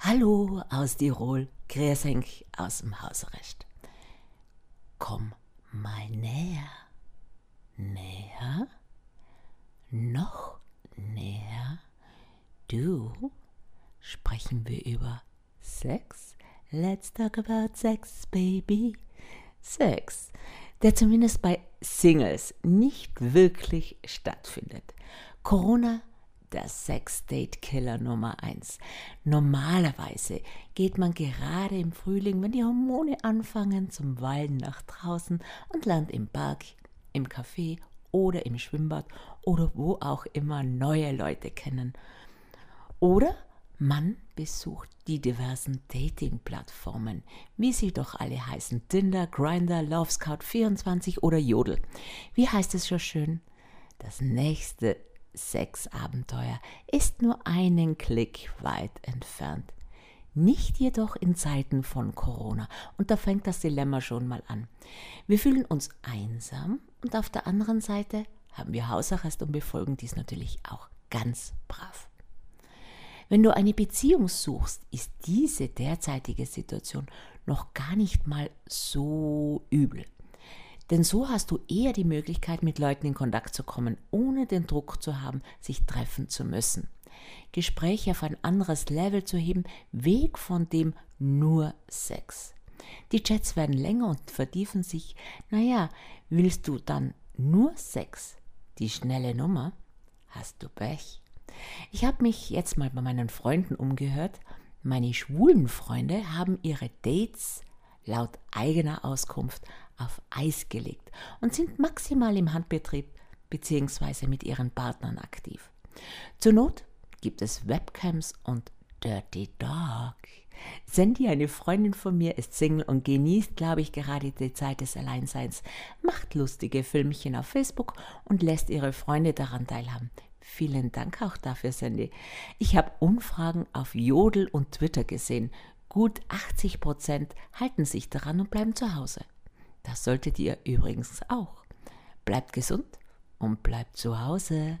Hallo aus Tirol, Gräschenk aus dem Hausrecht. Komm mal näher, näher, noch näher. Du, sprechen wir über Sex? Let's talk about Sex, baby. Sex, der zumindest bei Singles nicht wirklich stattfindet. Corona, der Sex-Date-Killer Nummer 1. Normalerweise geht man gerade im Frühling, wenn die Hormone anfangen, zum Walden nach draußen und landet im Park, im Café oder im Schwimmbad oder wo auch immer neue Leute kennen. Oder man besucht die diversen Dating-Plattformen, wie sie doch alle heißen: Tinder, Grindr, LoveScout24 oder Jodel. Wie heißt es so schön? Das nächste Sexabenteuer ist nur einen Klick weit entfernt. Nicht jedoch in Zeiten von Corona. Und da fängt das Dilemma schon mal an. Wir fühlen uns einsam und auf der anderen Seite haben wir Hausarrest und befolgen dies natürlich auch ganz brav. Wenn du eine Beziehung suchst, ist diese derzeitige Situation noch gar nicht mal so übel. Denn so hast du eher die Möglichkeit, mit Leuten in Kontakt zu kommen, ohne den Druck zu haben, sich treffen zu müssen. Gespräche auf ein anderes Level zu heben, weg von dem nur Sex. Die Chats werden länger und vertiefen sich. Naja, willst du dann nur Sex? Die schnelle Nummer? Hast du Pech? Ich habe mich jetzt mal bei meinen Freunden umgehört. Meine schwulen Freunde haben ihre Dates laut eigener Auskunft auf Eis gelegt und sind maximal im Handbetrieb bzw. mit ihren Partnern aktiv. Zur Not gibt es Webcams und Dirty Dog. Sandy, eine Freundin von mir, ist Single und genießt, glaube ich, gerade die Zeit des Alleinseins, macht lustige Filmchen auf Facebook und lässt ihre Freunde daran teilhaben. Vielen Dank auch dafür, Sandy. Ich habe Umfragen auf Jodel und Twitter gesehen. Gut 80% halten sich daran und bleiben zu Hause. Das solltet ihr übrigens auch. Bleibt gesund und bleibt zu Hause.